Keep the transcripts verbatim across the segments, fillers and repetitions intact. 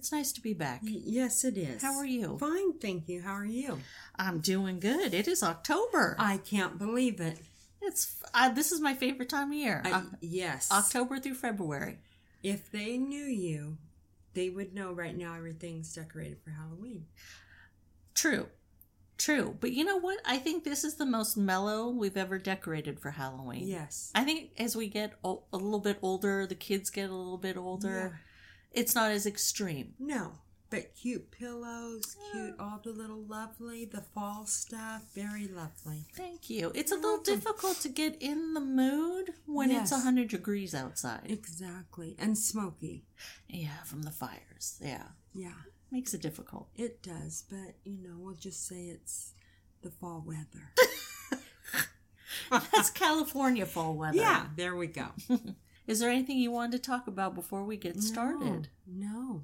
It's nice to be back. Yes, it is. How are you? Fine, thank you. How are you? I'm doing good. It is October. I can't believe it. It's uh, This is my favorite time of year. I, uh, yes. October through February. If they knew you, they would know right now everything's decorated for Halloween. True. True. But you know what? I think this is the most mellow we've ever decorated for Halloween. Yes. I think as we get o- a little bit older, the kids get a little bit older. Yeah. It's not as extreme. No, but cute pillows, cute, all the little lovely, the fall stuff, very lovely. Thank you. It's a little You're welcome. difficult to get in the mood when yes. it's one hundred degrees outside. Exactly, and smoky. Yeah, from the fires, yeah. Yeah. Makes it difficult. It does, but, you know, we'll just say it's the fall weather. That's California fall weather. Yeah, there we go. Is there anything you wanted to talk about before we get started? No, no.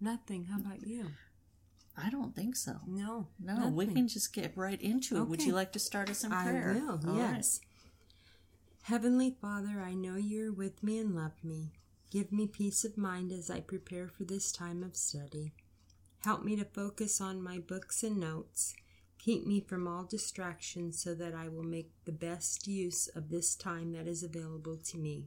Nothing. How about you? I don't think so. No. No, nothing. We can just get right into it. Okay. Would you like to start us in prayer? I will, All yes. Right. Heavenly Father, I know you're with me and love me. Give me peace of mind as I prepare for this time of study. Help me to focus on my books and notes. Keep me from all distractions so that I will make the best use of this time that is available to me.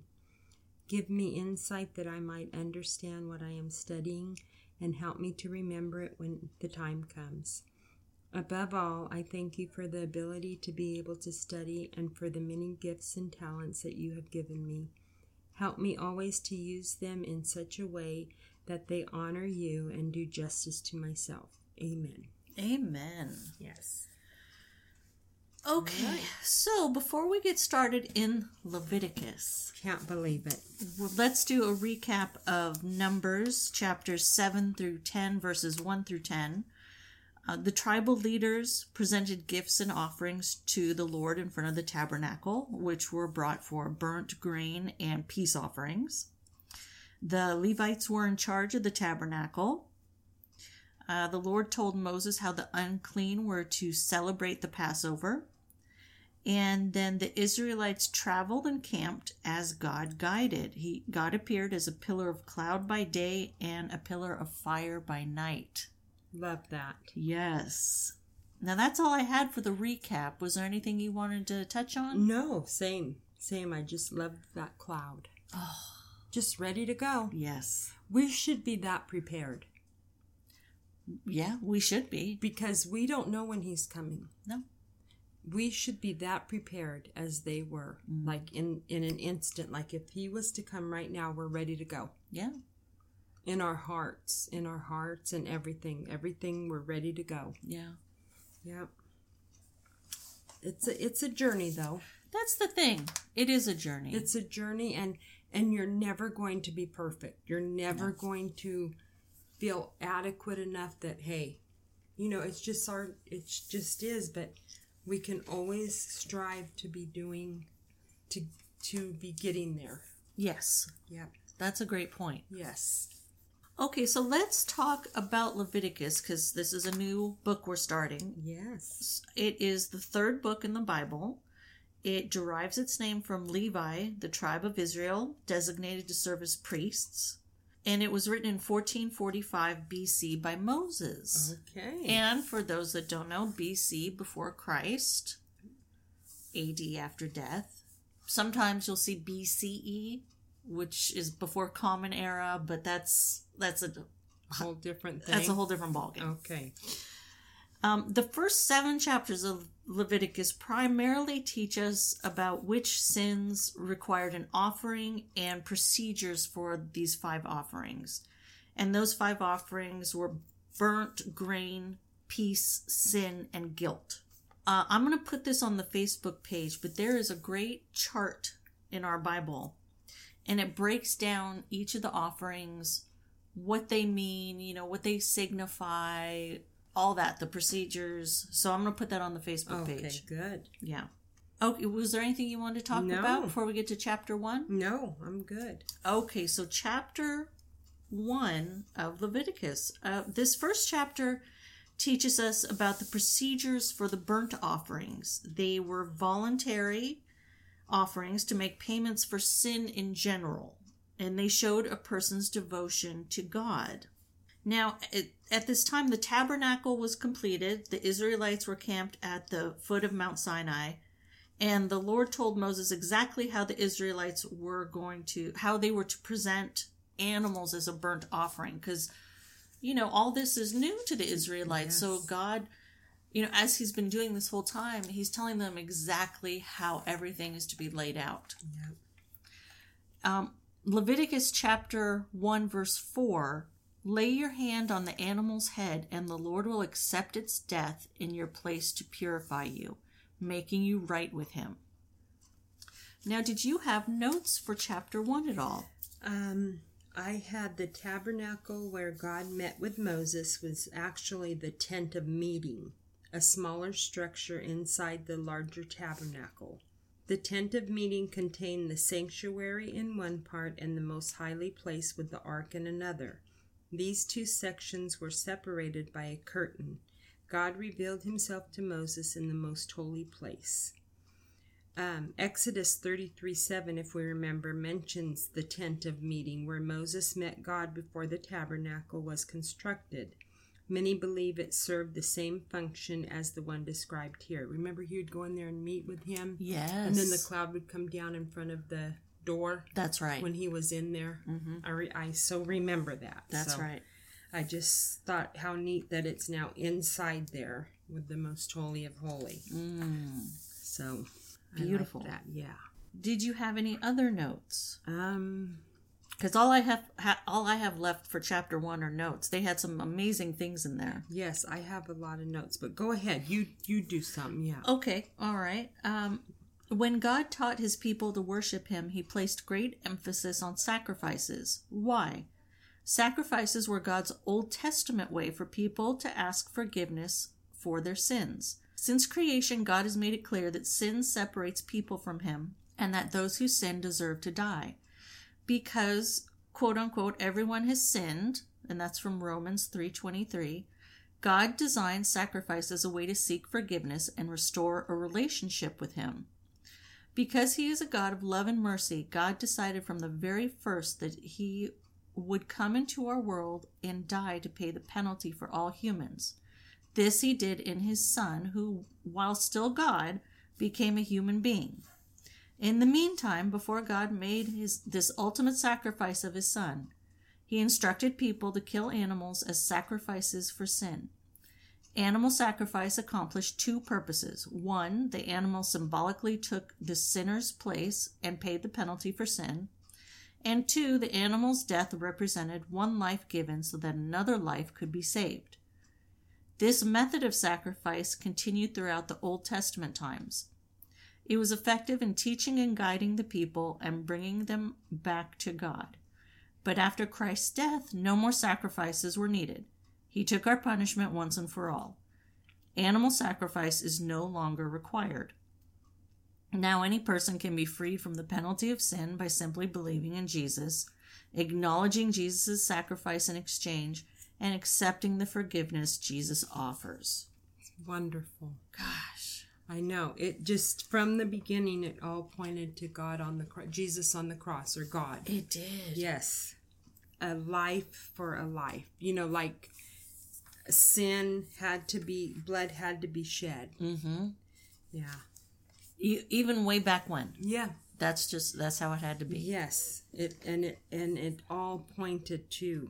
Give me insight that I might understand what I am studying, and help me to remember it when the time comes. Above all, I thank you for the ability to be able to study and for the many gifts and talents that you have given me. Help me always to use them in such a way that they honor you and do justice to myself. Amen. Amen. Yes. Okay, right. So before we get started in Leviticus. Can't believe it. Let's do a recap of Numbers, chapters seven through ten, verses one through ten. Uh, the tribal leaders presented gifts and offerings to the Lord in front of the tabernacle, which were brought for burnt grain and peace offerings. The Levites were in charge of the tabernacle. Uh, the Lord told Moses how the unclean were to celebrate the Passover. And then the Israelites traveled and camped as God guided. He, God appeared as a pillar of cloud by day and a pillar of fire by night. Love that. Yes. Now that's all I had for the recap. Was there anything you wanted to touch on? No, same. Same. I just loved that cloud. Oh. Just ready to go. Yes. We should be that prepared. Yeah, we should be. Because we don't know when he's coming. No. We should be that prepared as they were. Mm. Like in, in an instant. Like if he was to come right now, we're ready to go. Yeah. In our hearts. In our hearts and everything. Everything, we're ready to go. Yeah. Yeah. It's a, it's a journey, though. That's the thing. It is a journey. It's a journey, and, and you're never going to be perfect. You're never no. going to... feel adequate enough that, hey, you know, it's just our, it just is, but we can always strive to be doing, to to be getting there. Yes. Yeah. That's a great point. Yes. Okay, so let's talk about Leviticus, because this is a new book we're starting. Yes. It is the third book in the Bible. It derives its name from Levi, the tribe of Israel, designated to serve as priests. And it was written in fourteen forty-five B C by Moses. Okay. And for those that don't know, B C before Christ, A D after death. Sometimes you'll see B C E, which is before Common Era, but that's that's a whole different thing. That's a whole different ballgame. Okay. Um, the first seven chapters of Leviticus primarily teach us about which sins required an offering and procedures for these five offerings. And those five offerings were burnt, grain, peace, sin, and guilt. Uh, I'm going to put this on the Facebook page, but there is a great chart in our Bible, and it breaks down each of the offerings, what they mean, you know, what they signify, all that, the procedures. So I'm going to put that on the Facebook okay, page. Okay, good. Yeah. Okay, was there anything you wanted to talk no. about before we get to chapter one? No, I'm good. Okay, so chapter one of Leviticus. Uh, this first chapter teaches us about the procedures for the burnt offerings. They were voluntary offerings to make payments for sin in general. and they showed a person's devotion to God. Now, at this time, the tabernacle was completed. The Israelites were camped at the foot of Mount Sinai, and the Lord told Moses exactly how the Israelites were going to, how they were to present animals as a burnt offering, because, you know, all this is new to the Israelites. Yes. So God, you know, as he's been doing this whole time, he's telling them exactly how everything is to be laid out. Yep. Um, Leviticus chapter one, verse four, lay your hand on the animal's head and the Lord will accept its death in your place to purify you, making you right with him. Now, did you have notes for chapter one at all? Um, I had the tabernacle where God met with Moses was actually the tent of meeting, a smaller structure inside the larger tabernacle. The tent of meeting contained the sanctuary in one part and the most highly place with the ark in another. These two sections were separated by a curtain. God revealed himself to Moses in the most holy place. Um, Exodus thirty-three seven, if we remember, mentions the tent of meeting where Moses met God before the tabernacle was constructed. Many believe it served the same function as the one described here. Remember, he would go in there and meet with him? Yes. And then the cloud would come down in front of the door. That's right. When he was in there. Mm-hmm. I, re- I so remember that. That's so right. I just thought how neat that it's now inside there with the most holy of holy. Mm. So beautiful. I like that. Yeah. Did you have any other notes? Um... Because all I have ha- all I have left for chapter one are notes. They had some amazing things in there. Yes, I have a lot of notes, but go ahead. You you do something, yeah. Okay, all right. Um, when God taught his people to worship him, he placed great emphasis on sacrifices. Why? Sacrifices were God's Old Testament way for people to ask forgiveness for their sins. Since creation, God has made it clear that sin separates people from him and that those who sin deserve to die. Because, quote unquote, everyone has sinned, and that's from Romans three twenty-three, God designed sacrifice as a way to seek forgiveness and restore a relationship with him. Because he is a God of love and mercy, God decided from the very first that he would come into our world and die to pay the penalty for all humans. This he did in his Son, who, while still God, became a human being. In the meantime, before God made his, this ultimate sacrifice of his Son, he instructed people to kill animals as sacrifices for sin. Animal sacrifice accomplished two purposes. One, the animal symbolically took the sinner's place and paid the penalty for sin. And two, the animal's death represented one life given so that another life could be saved. This method of sacrifice continued throughout the Old Testament times. It was effective in teaching and guiding the people and bringing them back to God. But after Christ's death, no more sacrifices were needed. He took our punishment once and for all. Animal sacrifice is no longer required. Now any person can be freed from the penalty of sin by simply believing in Jesus, acknowledging Jesus' sacrifice in exchange, and accepting the forgiveness Jesus offers. It's wonderful. Gosh. I know. It just, from the beginning, it all pointed to God on the cross, Jesus on the cross, or God. It did. Yes. A life for a life. You know, like sin had to be, blood had to be shed. Mm-hmm. Yeah. E- even way back when. Yeah. That's just, that's how it had to be. Yes. It and it and it all pointed to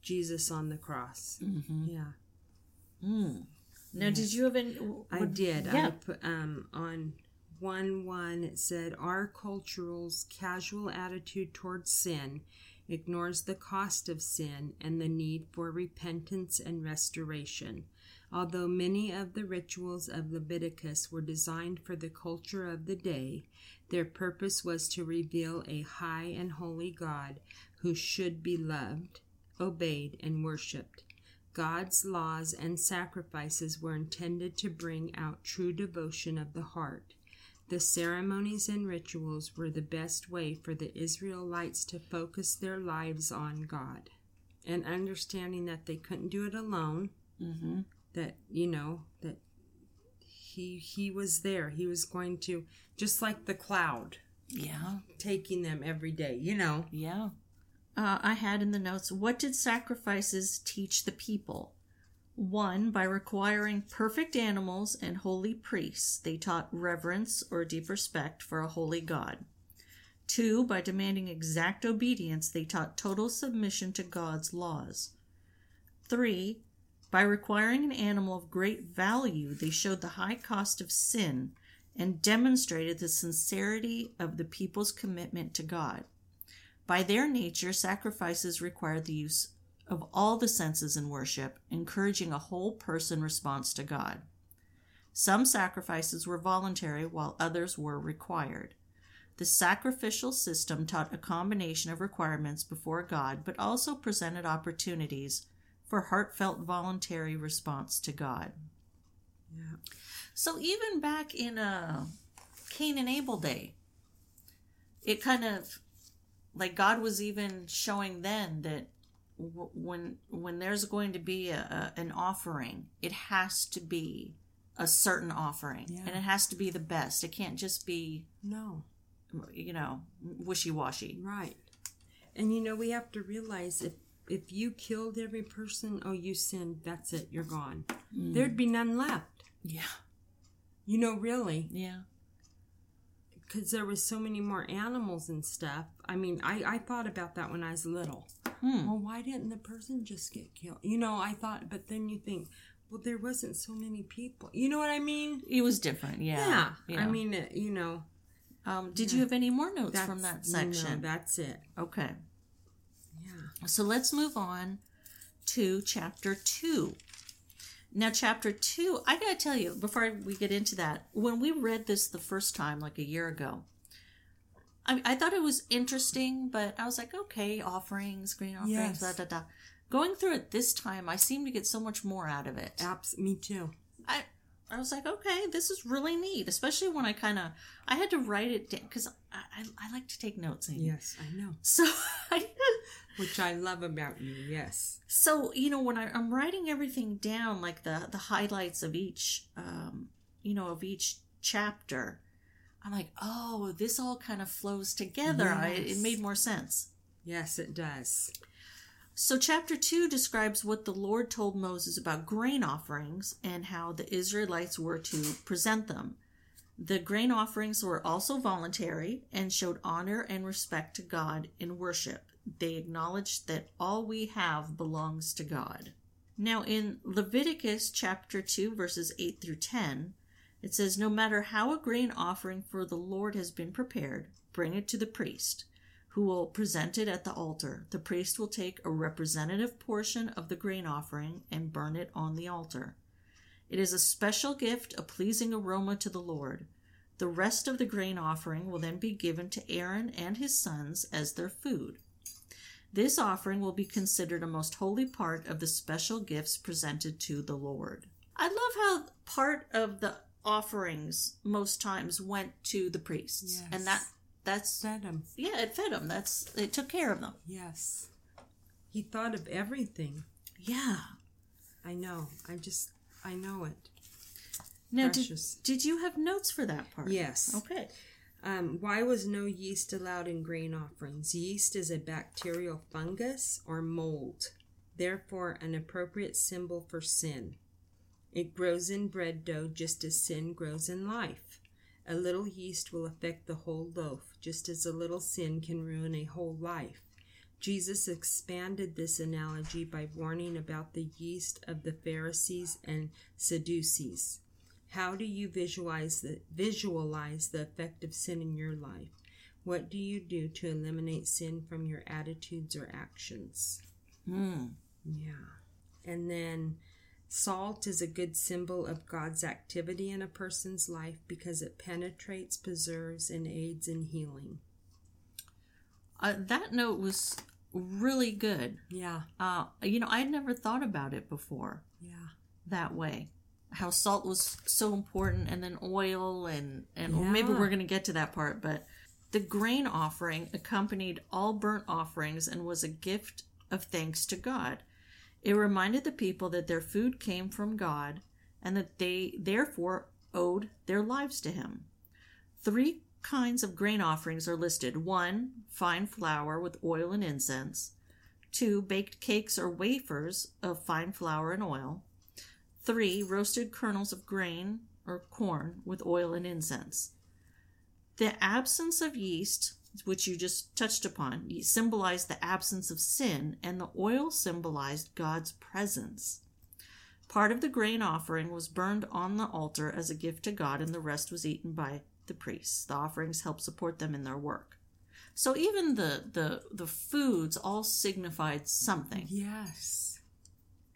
Jesus on the cross. Mm-hmm. Yeah. Mm. Now, yes. Did you have any? What, I did. Yeah. I put, um, on one one, it said, our cultural's casual attitude towards sin ignores the cost of sin and the need for repentance and restoration. Although many of the rituals of Leviticus were designed for the culture of the day, their purpose was to reveal a high and holy God who should be loved, obeyed, and worshipped. God's laws and sacrifices were intended to bring out true devotion of the heart. The ceremonies and rituals were the best way for the Israelites to focus their lives on God. And understanding that they couldn't do it alone, mm-hmm. that, you know, that he he was there. He was going to, just like the cloud Yeah. Taking them every day, you know. Yeah. Uh, I had in the notes, what did sacrifices teach the people? One, by requiring perfect animals and holy priests, they taught reverence or deep respect for a holy God. Two, by demanding exact obedience, they taught total submission to God's laws. Three, by requiring an animal of great value, they showed the high cost of sin and demonstrated the sincerity of the people's commitment to God. By their nature, sacrifices required the use of all the senses in worship, encouraging a whole person response to God. Some sacrifices were voluntary, while others were required. The sacrificial system taught a combination of requirements before God, but also presented opportunities for heartfelt voluntary response to God. Yeah. So even back in uh, Cain and Abel day, it kind of, like God was even showing then that w- when when there's going to be a, a, an offering, it has to be a certain offering. Yeah. And it has to be the best. It can't just be... No. You know, wishy-washy. Right. And, you know, we have to realize if, if you killed every person, oh, you sinned, that's it, you're gone. Mm. There'd be none left. Yeah. You know, really. Yeah. Because there was so many more animals and stuff. I mean, I, I thought about that when I was little. Hmm. Well, why didn't the person just get killed? You know, I thought, but then you think, well, there wasn't so many people. You know what I mean? It was different, yeah. Yeah. You know. I mean, it, you know... Um, did yeah. you have any more notes that's, from that section? No, that's it. Okay. Yeah. So let's move on to chapter two. Now, chapter two, I got to tell you, before we get into that, when we read this the first time, like a year ago, I, I thought it was interesting, but I was like, okay, offerings, green offerings, yes. da, da, da. Going through it this time, I seem to get so much more out of it. Abs- me too. I... I was like, okay, this is really neat, especially when I kind of, I had to write it down, because I, I, I like to take notes. Amy. Yes, I know. So, I, Which I love about you, yes. So, you know, when I, I'm writing everything down, like the, the highlights of each, um, you know, of each chapter, I'm like, oh, this all kind of flows together. Yes. I, it made more sense. Yes, it does. So chapter two describes what the Lord told Moses about grain offerings and how the Israelites were to present them. The grain offerings were also voluntary and showed honor and respect to God in worship. They acknowledged that all we have belongs to God. Now in Leviticus chapter two, verses eight through ten, it says, "No matter how a grain offering for the Lord has been prepared, bring it to the priest, who will present it at the altar. The priest will take a representative portion of the grain offering and burn it on the altar. It is a special gift, a pleasing aroma to the Lord. The rest of the grain offering will then be given to Aaron and his sons as their food. This offering will be considered a most holy part of the special gifts presented to the Lord." I love how part of the offerings most times went to the priests. Yes. And that That's fed him. Yeah, it fed him. That's it took care of them. Yes, he thought of everything. Yeah, I know. I just I know it. Now, did, did you have notes for that part? Yes. Okay. Um, why was no yeast allowed in grain offerings? Yeast is a bacterial fungus or mold, therefore an appropriate symbol for sin. It grows in bread dough just as sin grows in life. A little yeast will affect the whole loaf, just as a little sin can ruin a whole life. Jesus expanded this analogy by warning about the yeast of the Pharisees and Sadducees. How do you visualize the, visualize the effect of sin in your life? What do you do to eliminate sin from your attitudes or actions? Mm. Yeah. And then... salt is a good symbol of God's activity in a person's life because it penetrates, preserves, and aids in healing. Uh, that note was really good. Yeah. Uh, you know, I had never thought about it before. Yeah. That way. How salt was so important, and then oil, and, and yeah. maybe we're going to get to that part, but the grain offering accompanied all burnt offerings and was a gift of thanks to God. It reminded the people that their food came from God and that they therefore owed their lives to him. Three kinds of grain offerings are listed. One, fine flour with oil and incense. Two, baked cakes or wafers of fine flour and oil. Three, roasted kernels of grain or corn with oil and incense. The absence of yeast, which you just touched upon, symbolized the absence of sin, and the oil symbolized God's presence. Part of the grain offering was burned on the altar as a gift to God, and the rest was eaten by the priests. The offerings helped support them in their work. So even the the, the foods all signified something. Yes.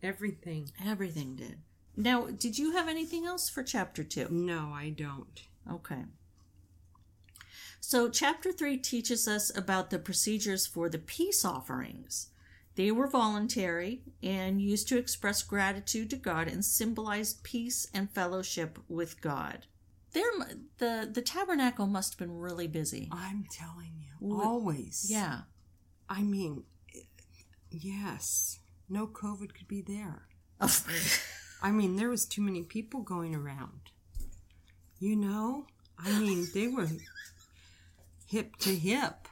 Everything. Everything did. Now, did you have anything else for chapter two? No, I don't. Okay. So chapter three teaches us about the procedures for the peace offerings. They were voluntary and used to express gratitude to God and symbolized peace and fellowship with God. There, the, the tabernacle must have been really busy. I'm telling you, always. Yeah. I mean, yes, no COVID could be there. I mean, there was too many people going around. You know, I mean, they were... hip to hip.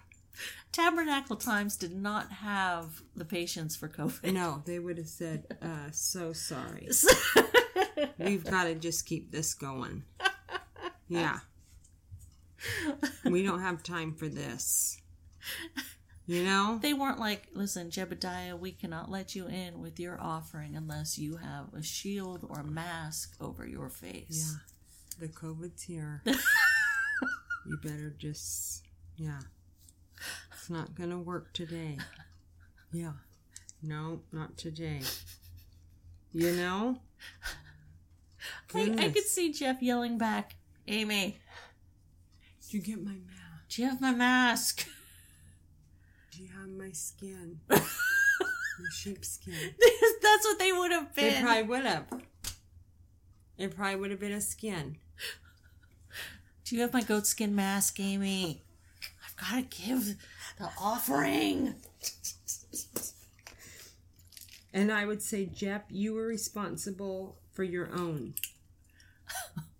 Tabernacle times did not have the patience for COVID. No, they would have said, uh, so sorry. We've got to just keep this going. Yeah. We don't have time for this. You know? They weren't like, listen, Jebediah, we cannot let you in with your offering unless you have a shield or a mask over your face. Yeah. The COVID's here. You better just... Yeah. It's not going to work today. Yeah. No, not today. You know? I, I could see Jeff yelling back, Amy, did you get my mask? Do you have my mask? Do you have my skin? My sheepskin. That's what they would have been. They probably would have. It probably would have been a skin. Do you have my goat skin mask, Amy? I've got to give the offering. And I would say, Jep, you were responsible for your own.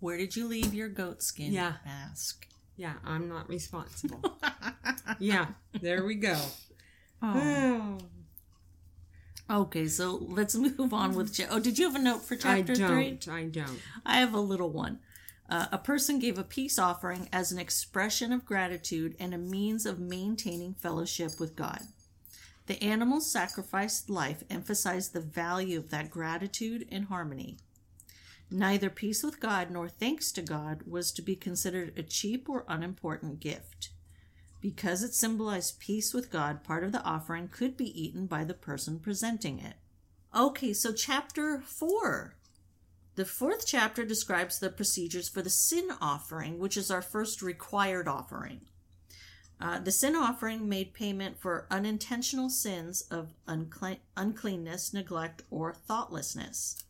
Where did you leave your goat skin yeah. mask? Yeah, I'm not responsible. Yeah, there we go. Oh. Okay, so let's move on with... Je- oh, did you have a note for chapter three? I don't, three? I don't. I have a little one. Uh, a person gave a peace offering as an expression of gratitude and a means of maintaining fellowship with God. The animal's sacrificed life emphasized the value of that gratitude and harmony. Neither peace with God nor thanks to God was to be considered a cheap or unimportant gift. Because it symbolized peace with God, part of the offering could be eaten by the person presenting it. Okay, so chapter four. The fourth chapter describes the procedures for the sin offering, which is our first required offering. Uh, the sin offering made payment for unintentional sins of uncle- uncleanness, neglect, or thoughtlessness.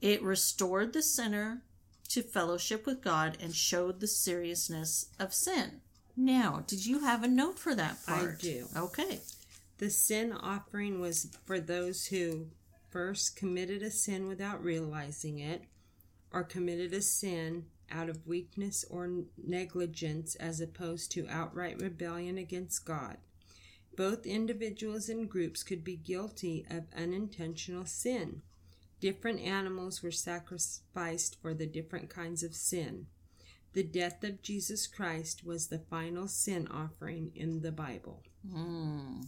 It restored the sinner to fellowship with God and showed the seriousness of sin. Now, did you have a note for that part? I do. Okay. The sin offering was for those who... first, committed a sin without realizing it, or committed a sin out of weakness or negligence as opposed to outright rebellion against God. Both individuals and groups could be guilty of unintentional sin. Different animals were sacrificed for the different kinds of sin. The death of Jesus Christ was the final sin offering in the Bible. Mm.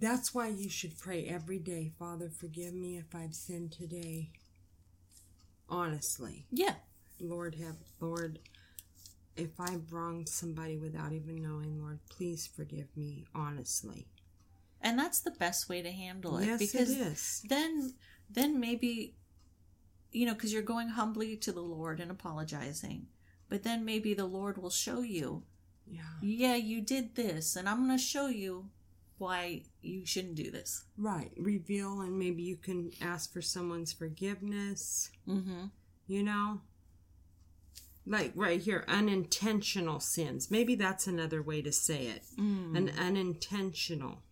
That's why you should pray every day, Father, forgive me if I've sinned today. Honestly. Yeah. Lord, have Lord, if I've wronged somebody without even knowing, Lord, please forgive me, honestly. And that's the best way to handle it. Yes, because it is. Then, then maybe, you know, because you're going humbly to the Lord and apologizing, but then maybe the Lord will show you, yeah, yeah you did this, and I'm going to show you why you shouldn't do this. Right. Reveal, and maybe you can ask for someone's forgiveness. Mm-hmm. You know? Like right here, unintentional sins. Maybe that's another way to say it. Mm. An unintentional.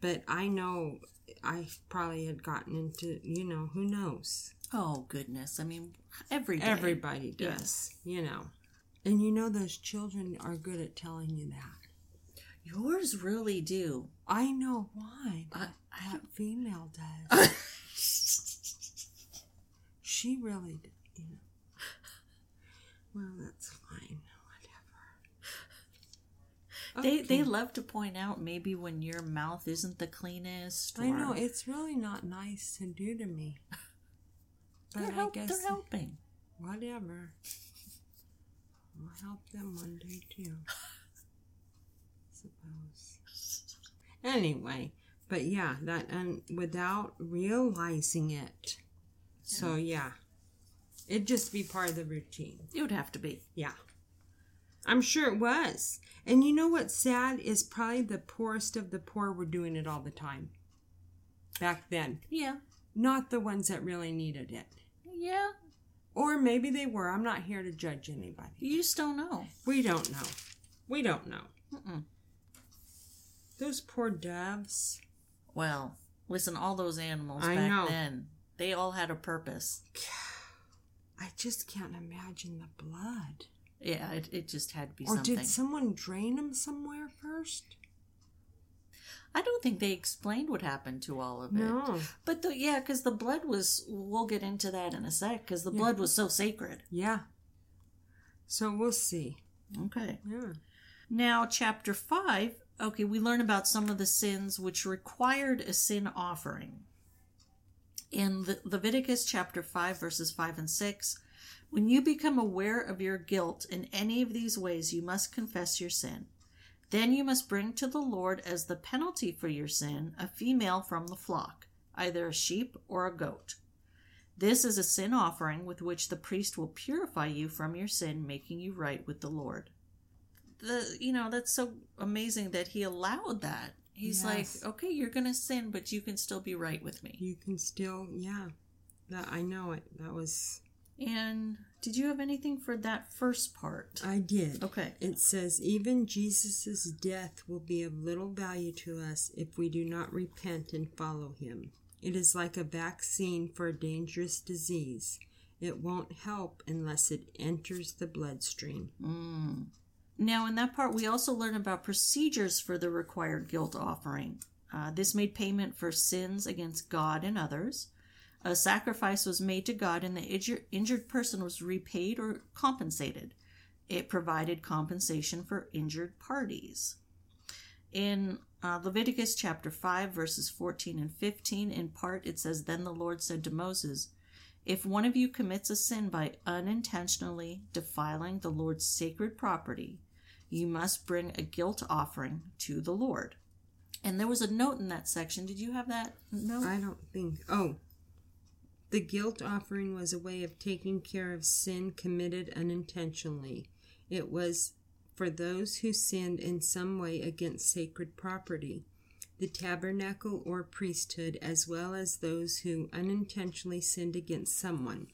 But I know I probably had gotten into, you know, who knows? Oh, goodness. I mean, every day. Everybody does, yes. You know. And you know those children are good at telling you that. Yours really do. I know why. Uh, I, that female does. She really did. You know. Well, that's fine. Okay. They they love to point out maybe when your mouth isn't the cleanest. Or... I know, it's really not nice to do to me. But they're, help, I guess they're helping. Whatever. I'll help them one day too. Suppose. Anyway, but yeah, that and without realizing it. Yeah. So yeah, it'd just be part of the routine. It would have to be. Yeah. I'm sure it was. And you know what's sad is probably the poorest of the poor were doing it all the time back then. Yeah. Not the ones that really needed it. Yeah. Or maybe they were. I'm not here to judge anybody. You just don't know. We don't know. We don't know. Mm-mm. Those poor doves. Well, listen, all those animals I back know. Then, they all had a purpose. I just can't imagine the blood. Yeah, it, it just had to be or something. Or did someone drain them somewhere first? I don't think they explained what happened to all of it. No. But, the, yeah, because the blood was, we'll get into that in a sec, because the yeah. blood was so sacred. Yeah. So we'll see. Okay. Yeah. Now, chapter five, okay, we learn about some of the sins which required a sin offering. In Le- Leviticus chapter five, verses five and six, when you become aware of your guilt in any of these ways, you must confess your sin. Then you must bring to the Lord as the penalty for your sin a female from the flock, either a sheep or a goat. This is a sin offering with which the priest will purify you from your sin, making you right with the Lord. The, you know, that's so amazing that he allowed that. He's yes. like, okay, you're going to sin, but you can still be right with me. You can still, yeah. That, I know it. That was... And did you have anything for that first part? I did. Okay. It says, even Jesus' death will be of little value to us if we do not repent and follow him. It is like a vaccine for a dangerous disease. It won't help unless it enters the bloodstream. Mm. Now, in that part, we also learn about procedures for the required guilt offering. Uh, this made payment for sins against God and others. A sacrifice was made to God, and the injur- injured person was repaid or compensated. It provided compensation for injured parties. In uh, Leviticus chapter five, verses fourteen and fifteen, in part it says, Then the Lord said to Moses, If one of you commits a sin by unintentionally defiling the Lord's sacred property, you must bring a guilt offering to the Lord. And there was a note in that section. Did you have that note? I don't think. Oh. The guilt offering was a way of taking care of sin committed unintentionally. It was for those who sinned in some way against sacred property, the tabernacle or priesthood, as well as those who unintentionally sinned against someone.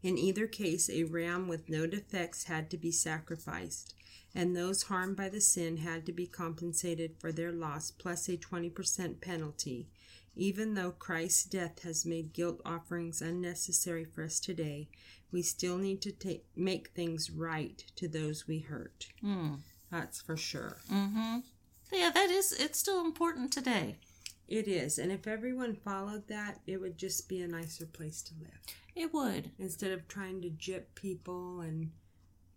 In either case, a ram with no defects had to be sacrificed, and those harmed by the sin had to be compensated for their loss plus a twenty percent penalty. Even though Christ's death has made guilt offerings unnecessary for us today, we still need to ta- make things right to those we hurt. Mm. That's for sure. Mm-hmm. Yeah, that is, it's still important today. It is. And if everyone followed that, it would just be a nicer place to live. It would. Instead of trying to gyp people and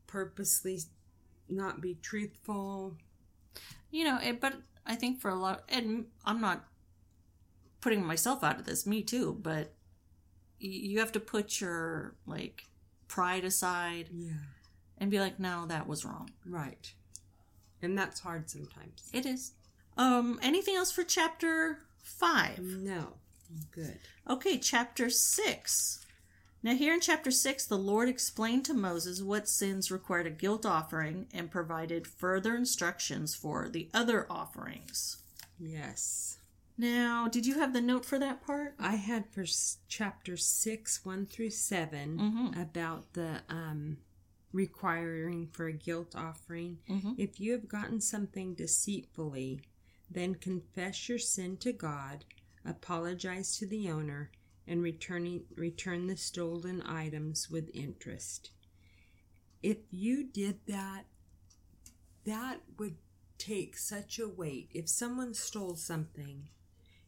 purposely not be truthful. You know, it, but I think for a lot, and I'm not putting myself out of this, me too, but you have to put your, like, pride aside yeah. and be like, no, that was wrong. Right. And that's hard sometimes. It is. Um, anything else for chapter five? No. Good. Okay, chapter six. Now here in chapter six, the Lord explained to Moses what sins required a guilt offering and provided further instructions for the other offerings. Yes. Now, did you have the note for that part? I had for chapter six, one through seven, mm-hmm. about the um, requiring for a guilt offering. Mm-hmm. If you have gotten something deceitfully, then confess your sin to God, apologize to the owner, and return, return the stolen items with interest. if you did that, that would take such a weight. If someone stole something,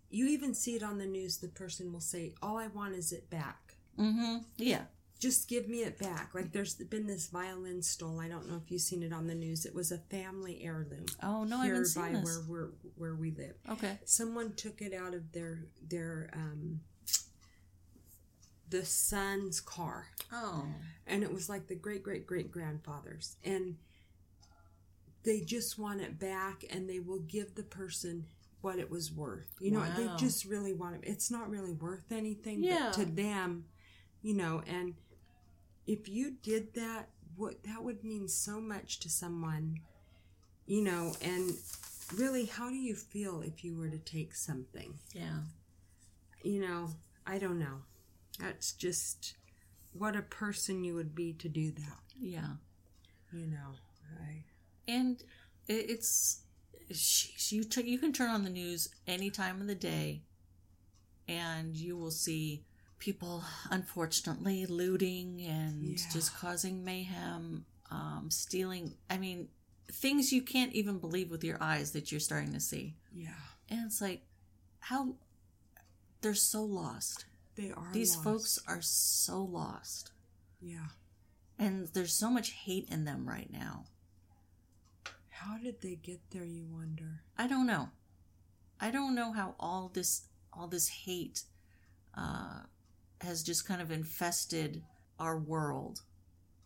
you even see it on the news, the person will say, all I want is it back. Mm-hmm. Yeah. Just give me it back. Like, there's been this violin stolen. I don't know if you've seen it on the news. It was a family heirloom. Oh, no, I haven't seen this. Here by where, where we live. Okay. Someone took it out of their, their um, the son's car. Oh. And it was like the great-great-great-grandfather's. And they just want it back, and they will give the person what it was worth. You know, wow. They just really want it. It's not really worth anything, yeah. But to them, you know, and... if you did that, what that would mean so much to someone, you know, and really, how do you feel if you were to take something? Yeah. You know, I don't know. That's just what a person you would be to do that. Yeah. You know, I... and it's, you you can turn on the news any time of the day, and you will see... people, unfortunately, looting and yeah. just causing mayhem, um, stealing. I mean, things you can't even believe with your eyes that you're starting to see. Yeah. And it's like, how... they're so lost. They are These lost. folks are so lost. Yeah. And there's so much hate in them right now. How did they get there, you wonder? I don't know. I don't know how all this, all this hate... Uh, has just kind of infested our world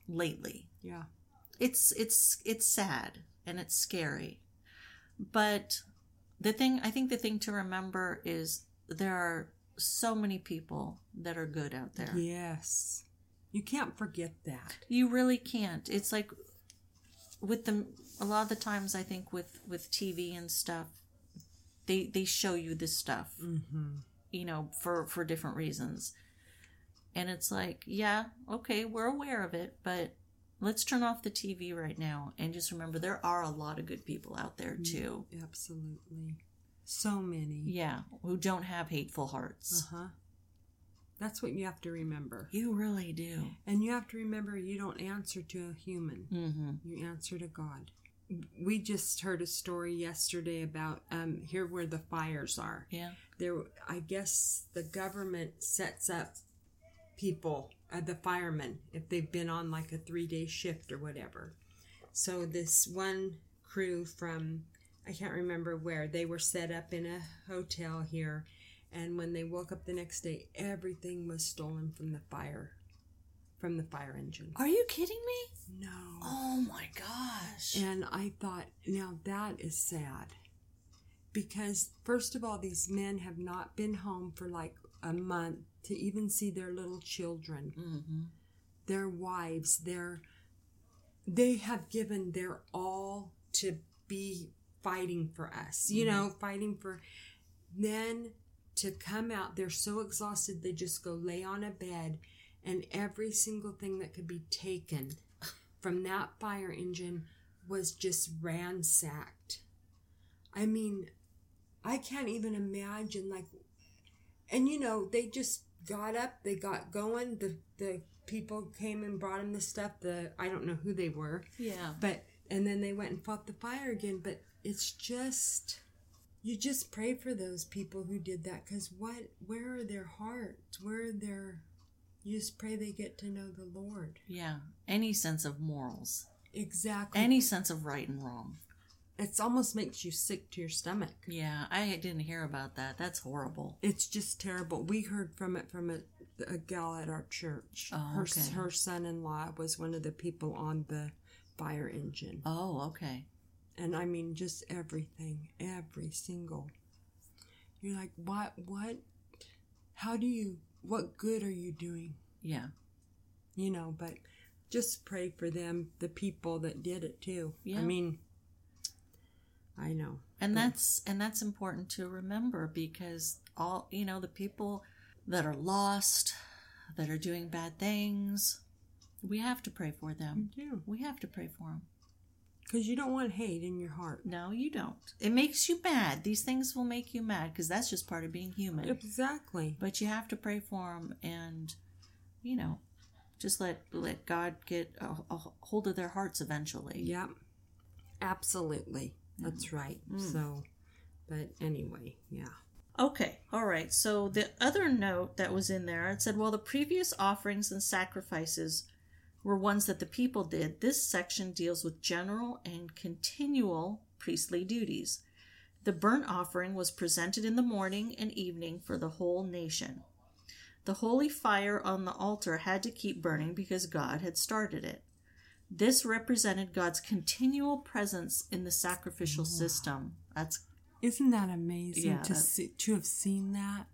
lately. Yeah. It's it's it's sad and it's scary. But the thing I think the thing to remember is there are so many people that are good out there. Yes. You can't forget that. You really can't. It's like with the a lot of the times I think with, with T V and stuff, they they show you this stuff. Mm-hmm. You know, for, for different reasons. And it's like, yeah, okay, we're aware of it, but let's turn off the T V right now and just remember there are a lot of good people out there, too. Absolutely. So many. Yeah, who don't have hateful hearts. Uh-huh. That's what you have to remember. You really do. And you have to remember you don't answer to a human. Mm-hmm. You answer to God. We just heard a story yesterday about um, here where the fires are. Yeah. There, I guess the government sets up people, uh, the firemen, if they've been on like a three-day shift or whatever. So this one crew from, I can't remember where, they were set up in a hotel here. And when they woke up the next day, everything was stolen from the fire. From the fire engine. Are you kidding me? No. Oh my gosh. And I thought, now that is sad. Because, first of all, these men have not been home for like a month to even see their little children, mm-hmm. their wives, their, they have given their all to be fighting for us, you mm-hmm. know, fighting for, then to come out, they're so exhausted, they just go lay on a bed. And every single thing that could be taken from that fire engine was just ransacked. I mean, I can't even imagine, like, and you know, they just got up, they got going, the the people came and brought them the stuff, the, I don't know who they were. Yeah. But, and then they went and fought the fire again, but it's just... you just pray for those people who did that, because what, where are their hearts? Where are their... you just pray they get to know the Lord. Yeah. Any sense of morals. Exactly. Any sense of right and wrong. It almost makes you sick to your stomach. Yeah. I didn't hear about that. That's horrible. It's just terrible. We heard from it from a, a gal at our church. Oh, her, okay. Her son-in-law was one of the people on the fire engine. Oh, okay. And I mean, just everything. Every single. You're like, what? What? How do you... what good are you doing? Yeah. You know, but just pray for them, the people that did it too. Yeah. I mean, I know. And but. that's and that's important to remember, because all, you know, the people that are lost, that are doing bad things, we have to pray for them. We do. We have to pray for them. Because you don't want hate in your heart. No, you don't. It makes you mad. These things will make you mad, because that's just part of being human. Exactly. But you have to pray for them and, you know, just let let God get a, a hold of their hearts eventually. Yeah, absolutely. Yeah. That's right. Mm. So, but anyway, yeah. Okay, all right. So the other note that was in there, it said, while the previous offerings and sacrifices were ones that the people did, this section deals with general and continual priestly duties. The burnt offering was presented in the morning and evening for the whole nation. The holy fire on the altar had to keep burning because God had started it. This represented God's continual presence in the sacrificial wow. system. That's Isn't that amazing yeah, to see, to have seen that?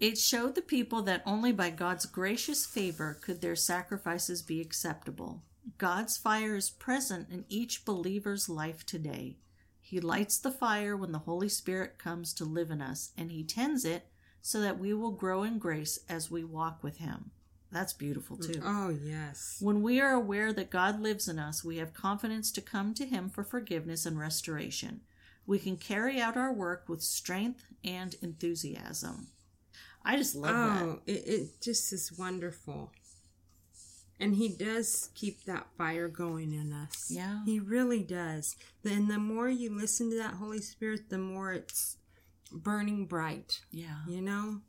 It showed the people that only by God's gracious favor could their sacrifices be acceptable. God's fire is present in each believer's life today. He lights the fire when the Holy Spirit comes to live in us, and He tends it so that we will grow in grace as we walk with Him. That's beautiful, too. Oh, yes. When we are aware that God lives in us, we have confidence to come to Him for forgiveness and restoration. We can carry out our work with strength and enthusiasm. I just love oh, that. Oh, it, it just is wonderful. And He does keep that fire going in us. Yeah. He really does. And the more you listen to that Holy Spirit, the more it's burning bright. Yeah. You know?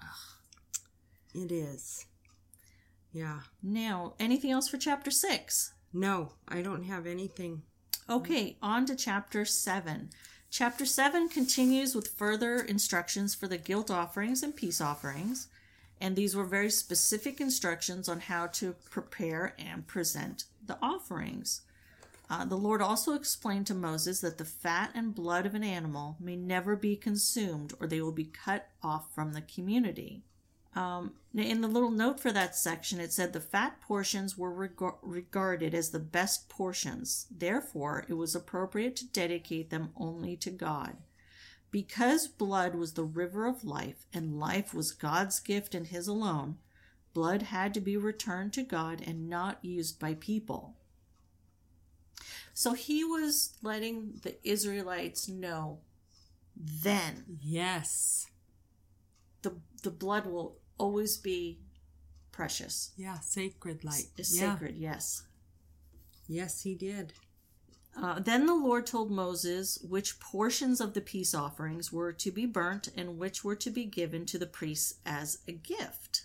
Ugh. It is. Yeah. Now, anything else for Chapter six? No, I don't have anything. Okay, on to Chapter seven. Chapter seven continues with further instructions for the guilt offerings and peace offerings. And these were very specific instructions on how to prepare and present the offerings. Uh, the Lord also explained to Moses that the fat and blood of an animal may never be consumed or they will be cut off from the community. Um, in the little note for that section, it said the fat portions were reg- regarded as the best portions. Therefore, it was appropriate to dedicate them only to God. Because blood was the river of life and life was God's gift and His alone, blood had to be returned to God and not used by people. So He was letting the Israelites know then. Yes. The the blood will always be precious. Yeah, sacred light. S- yeah. Sacred, yes. Yes, He did. Uh, then the Lord told Moses which portions of the peace offerings were to be burnt and which were to be given to the priests as a gift.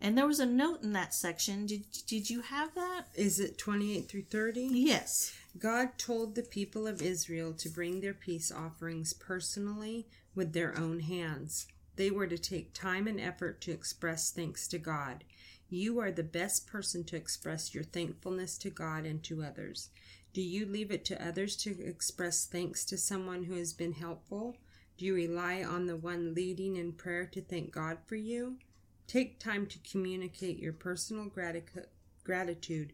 And there was a note in that section. Did, did you have that? Is it twenty-eight through thirty? Yes. God told the people of Israel to bring their peace offerings personally with their own hands. They were to take time and effort to express thanks to God. You are the best person to express your thankfulness to God and to others. Do you leave it to others to express thanks to someone who has been helpful? Do you rely on the one leading in prayer to thank God for you? Take time to communicate your personal grati- gratitude,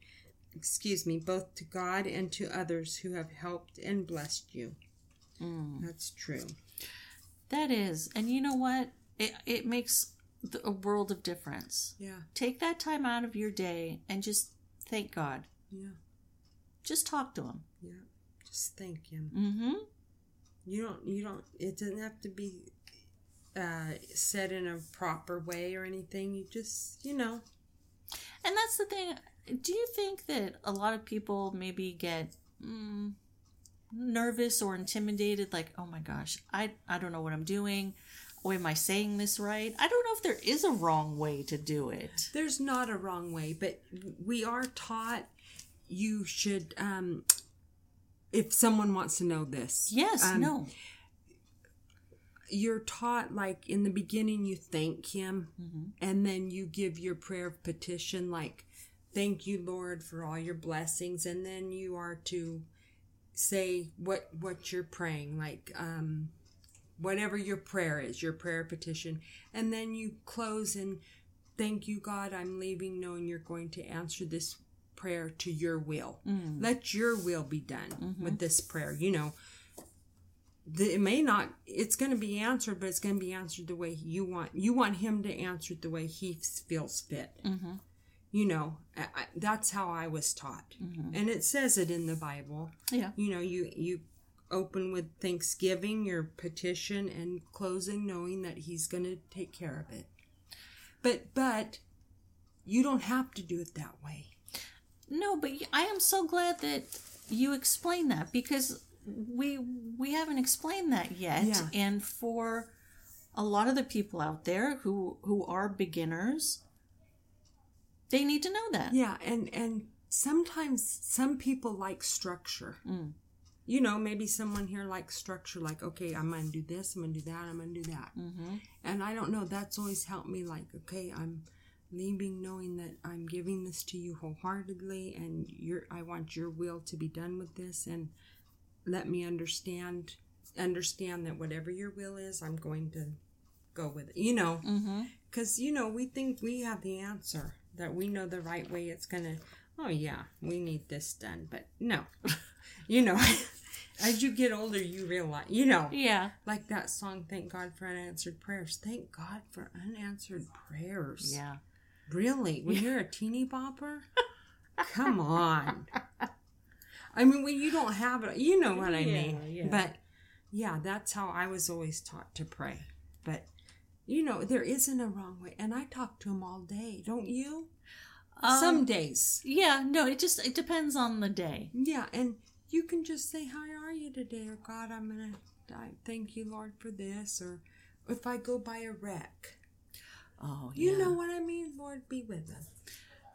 excuse me, both to God and to others who have helped and blessed you. Mm. That's true. That is. And you know what? It it makes a world of difference. Yeah. Take that time out of your day and just thank God. Yeah. Just talk to Him. Yeah. Just thank Him. Mm-hmm. You don't, you don't, it doesn't have to be uh, said in a proper way or anything. You just, you know. And that's the thing. Do you think that a lot of people maybe get... Mm, nervous or intimidated, like, oh my gosh, I I don't know what I'm doing. Oh, am I saying this right? I don't know if there is a wrong way to do it. There's not a wrong way, but we are taught you should, um, if someone wants to know this. Yes, um, no. You're taught, like, in the beginning, you thank Him, mm-hmm. and then you give your prayer of petition, like, thank you, Lord, for all your blessings, and then you are to... say what what you're praying, like um whatever your prayer is, your prayer petition, and then you close and thank you, God, I'm leaving knowing you're going to answer this prayer to your will. Mm. Let your will be done mm-hmm. with this prayer. You know, the, it may not, it's going to be answered, but it's going to be answered the way you want. You want Him to answer it the way He feels fit. Mm-hmm. You know, I, that's how I was taught. Mm-hmm. And it says it in the Bible. Yeah. You know, you, you open with thanksgiving, your petition, and closing knowing that He's going to take care of it. But but You don't have to do it that way. No, but I am so glad that you explained that, because we we haven't explained that yet. Yeah. And for a lot of the people out there who, who are beginners, they need to know that. Yeah, and, and sometimes some people like structure. Mm. You know, maybe someone here likes structure, like, okay, I'm going to do this, I'm going to do that, I'm going to do that. Mm-hmm. And I don't know, that's always helped me, like, okay, I'm leaving knowing that I'm giving this to you wholeheartedly, and you're, I want your will to be done with this, and let me understand understand that whatever your will is, I'm going to go with it. You know, because, mm-hmm. you know, we think we have the answer, that we know the right way it's going to, oh, yeah, we need this done, but no. You know, as you get older, you realize, you know. Yeah. Like that song, Thank God for Unanswered Prayers. Thank God for unanswered prayers. Yeah. Really? When you're a teeny bopper? Come on. I mean, when you don't have it, you know what I yeah, mean. Yeah. But, yeah, that's how I was always taught to pray. But, you know, there isn't a wrong way. And I talk to them all day, don't you? Um, Some days. Yeah, no, it just, it depends on the day. Yeah, and you can just say, how are you today? Or, God, I'm going to thank you, Lord, for this. Or if I go by a wreck. Oh, yeah. You know what I mean? Lord, be with us.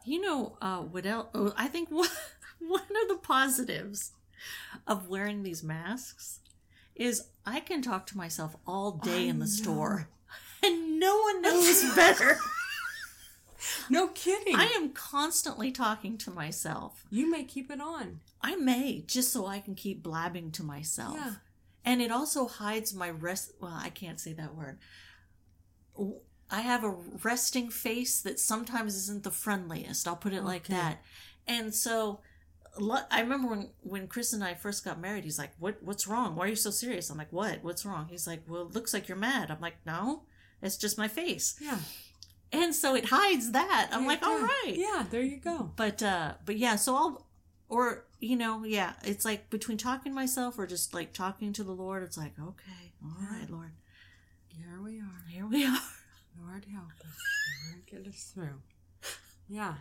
You know, uh, what else? Oh, I think one, one of the positives of wearing these masks is I can talk to myself all day I in the know. store. And no one knows better. No kidding. I am constantly talking to myself. You may keep it on. I may, just so I can keep blabbing to myself. Yeah. And it also hides my rest. Well, I can't say that word. I have a resting face that sometimes isn't the friendliest. I'll put it okay. like that. And so I remember when, when Chris and I first got married, he's like, "What? What's wrong? Why are you so serious?" I'm like, "What? What's wrong?" He's like, "Well, it looks like you're mad." I'm like, "No, it's just my face." Yeah. And so it hides that. I'm yeah, like, all right. Yeah, there you go. But, uh, but yeah, so I'll, or, you know, yeah, it's like between talking to myself or just like talking to the Lord, it's like, okay, all yeah. right, Lord. Here we are. Here we are. Lord, help us. Lord, get us through. Yeah.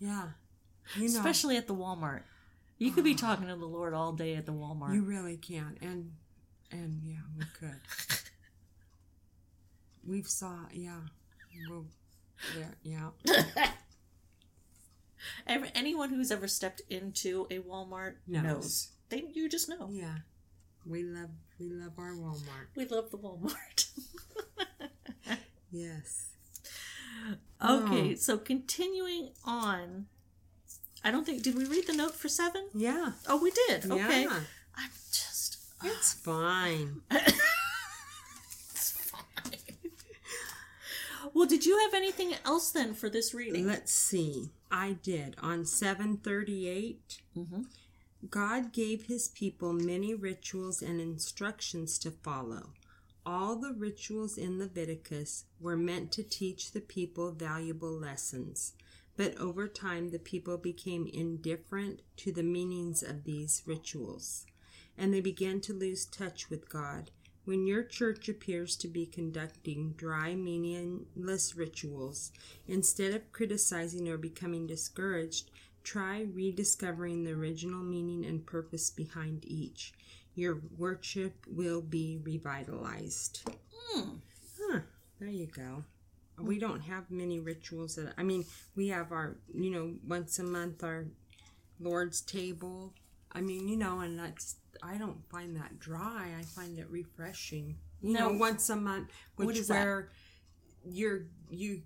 Yeah. You know. Especially at the Walmart. You could be talking to the Lord all day at the Walmart. You really can. And, and yeah, we could. We've saw, yeah. We'll, yeah. yeah. Anyone who's ever stepped into a Walmart knows. knows. They, you just know. Yeah. We love, we love our Walmart. We love the Walmart. Yes. Okay, oh. So continuing on. I don't think, did we read the note for seven? Yeah. Oh, we did. Yeah. Okay. I'm just. It's uh, fine. Well, did you have anything else then for this reading? Let's see. I did. On seven thirty-eight, mm-hmm. God gave his people many rituals and instructions to follow. All the rituals in Leviticus were meant to teach the people valuable lessons. But over time, the people became indifferent to the meanings of these rituals, and they began to lose touch with God. When your church appears to be conducting dry, meaningless rituals, instead of criticizing or becoming discouraged, try rediscovering the original meaning and purpose behind each. Your worship will be revitalized. Mm. Huh, there you go. We don't have many rituals. That, I mean, we have our, you know, once a month, our Lord's table. I mean, you know, and that's... I don't find that dry. I find it refreshing. You no. know, once a month, which is where you're, you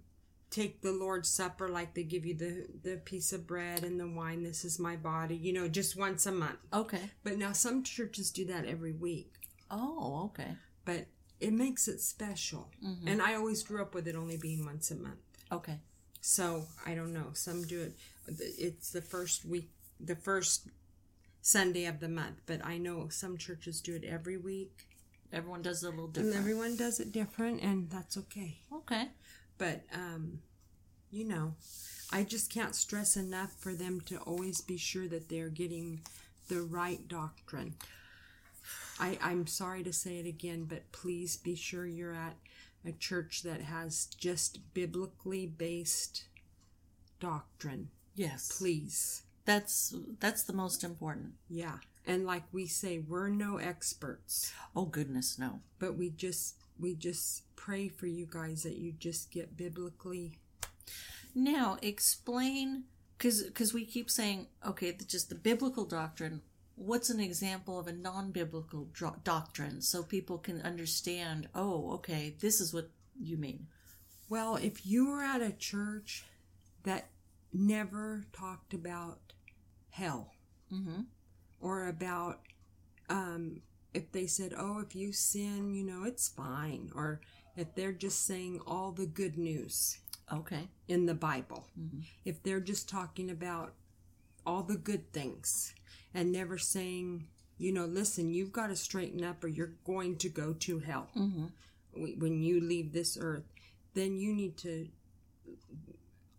take the Lord's Supper, like they give you the, the piece of bread and the wine. This is my body, you know, just once a month. Okay. But now some churches do that every week. Oh, okay. But it makes it special. Mm-hmm. And I always grew up with it only being once a month. Okay. So, I don't know. Some do it. It's the first week, the first Sunday of the month, but I know some churches do it every week. Everyone does it a little different. And everyone does it different, and that's okay. Okay. But, um, you know, I just can't stress enough for them to always be sure that they're getting the right doctrine. I, I'm sorry to say it again, but please be sure you're at a church that has just biblically based doctrine. Yes. Please. That's that's the most important. Yeah. And like we say, we're no experts. Oh, goodness, no. But we just we just pray for you guys that you just get biblically. Now, explain, because because we keep saying, okay, just the biblical doctrine. What's an example of a non-biblical dro- doctrine so people can understand, oh, okay, this is what you mean? Well, if you were at a church that never talked about hell, mm-hmm. or about um, if they said, oh, if you sin, you know, it's fine, or if they're just saying all the good news okay, in the Bible, mm-hmm. if they're just talking about all the good things and never saying, you know, listen, you've got to straighten up or you're going to go to hell mm-hmm. when you leave this earth, then you need to,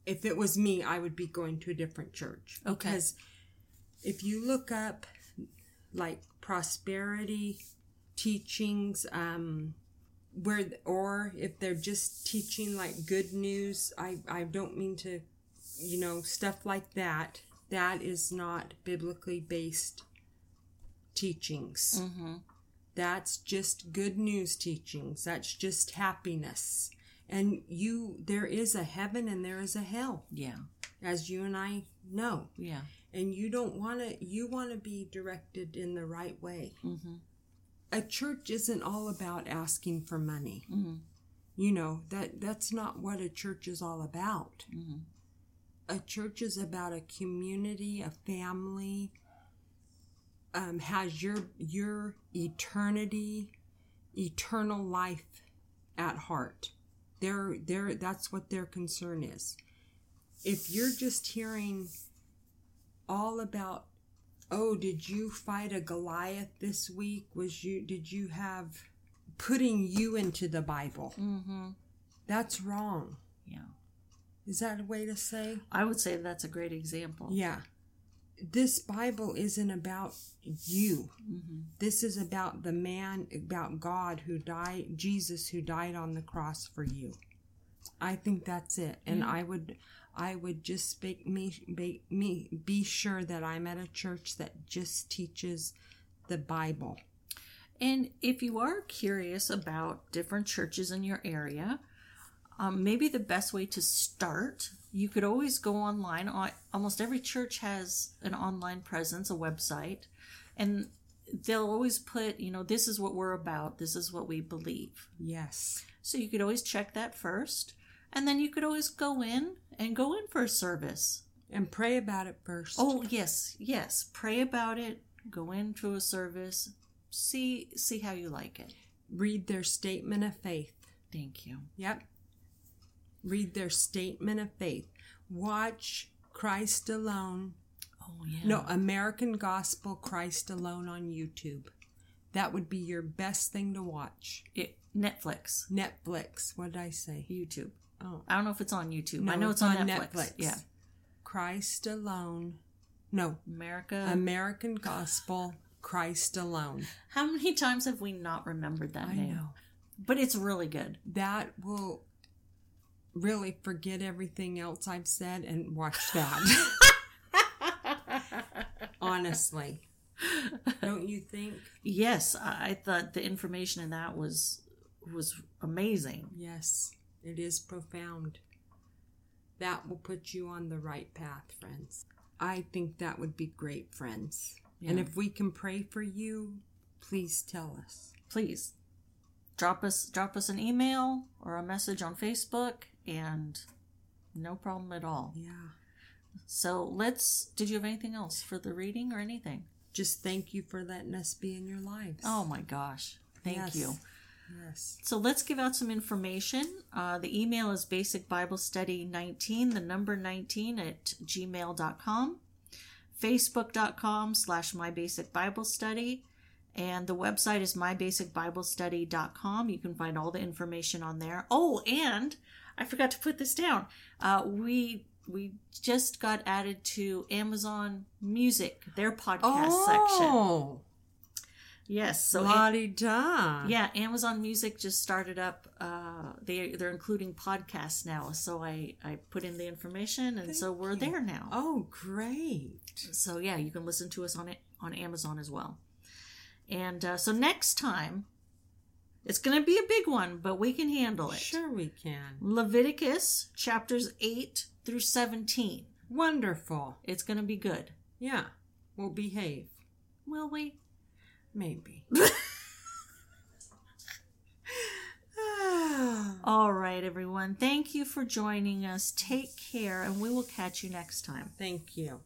if it was me, I would be going to a different church. Okay. Because if you look up, like, prosperity teachings, um, where, or if they're just teaching, like, good news, I, I don't mean to, you know, stuff like that. That is not biblically based teachings. Mm-hmm. That's just good news teachings. That's just happiness. And you, there is a heaven and there is a hell. Yeah. As you and I know. Yeah. And you don't want to, you want to be directed in the right way. Mm-hmm. A church isn't all about asking for money. Mm-hmm. You know, that that's not what a church is all about. Mm-hmm. A church is about a community, a family, um, has your your eternity, eternal life at heart. They're, they're, that's what their concern is. If you're just hearing all about, oh, did you fight a Goliath this week? Was you did you have putting you into the Bible? Mm-hmm. That's wrong. Yeah. Is that a way to say? I would say that's a great example. Yeah. This Bible isn't about you. Mm-hmm. This is about the man, about God who died, Jesus who died on the cross for you. I think that's it. And mm-hmm. I would I would just make me, make me be sure that I'm at a church that just teaches the Bible. And if you are curious about different churches in your area, Um, maybe the best way to start, you could always go online. Almost every church has an online presence, a website, and they'll always put, you know, this is what we're about. This is what we believe. Yes. So you could always check that first, and then you could always go in and go in for a service. And pray about it first. Oh, yes, yes. Pray about it. Go into a service. See, see how you like it. Read their statement of faith. Thank you. Yep. Read their statement of faith. Watch Christ Alone. Oh, yeah. No, American Gospel, Christ Alone on YouTube. That would be your best thing to watch. It, Netflix. Netflix. What did I say? YouTube. Oh. I don't know if it's on YouTube. No, I know it's, it's on, on Netflix. Netflix. Yeah. Christ Alone. No. America. American Gospel, Christ Alone. How many times have we not remembered that I name? I know. But it's really good. That will... really forget everything else I've said and watch that. Honestly. Don't you think? Yes, I thought the information in that was was amazing. Yes, it is profound. That will put you on the right path, friends. I think that would be great, friends. Yeah. And if we can pray for you, please tell us. Please. Drop us drop us an email or a message on Facebook. And no problem at all. Yeah. So let's, did you have anything else for the reading or anything? Just thank you for letting us be in your lives. Oh my gosh. Thank yes. you. Yes. So let's give out some information. Uh, the email is basic bible study nineteen, the number nineteen at gmail dot com, facebook dot com slash mybasicbiblestudy. And the website is my basic bible study dot com. You can find all the information on there. Oh, and I forgot to put this down. Uh, we we just got added to Amazon Music, their podcast oh. section. Yes. So La-di-da. Yeah, Amazon Music just started up. Uh, they, they're including podcasts now. So I, I put in the information, and Thank so we're you. there now. Oh, great. So, yeah, you can listen to us on it on Amazon as well. And uh, so next time, it's going to be a big one, but we can handle it. Sure we can. Leviticus chapters eight through seventeen. Wonderful. It's going to be good. Yeah. We'll behave. Will we? Maybe. All right, everyone. Thank you for joining us. Take care, and we will catch you next time. Thank you.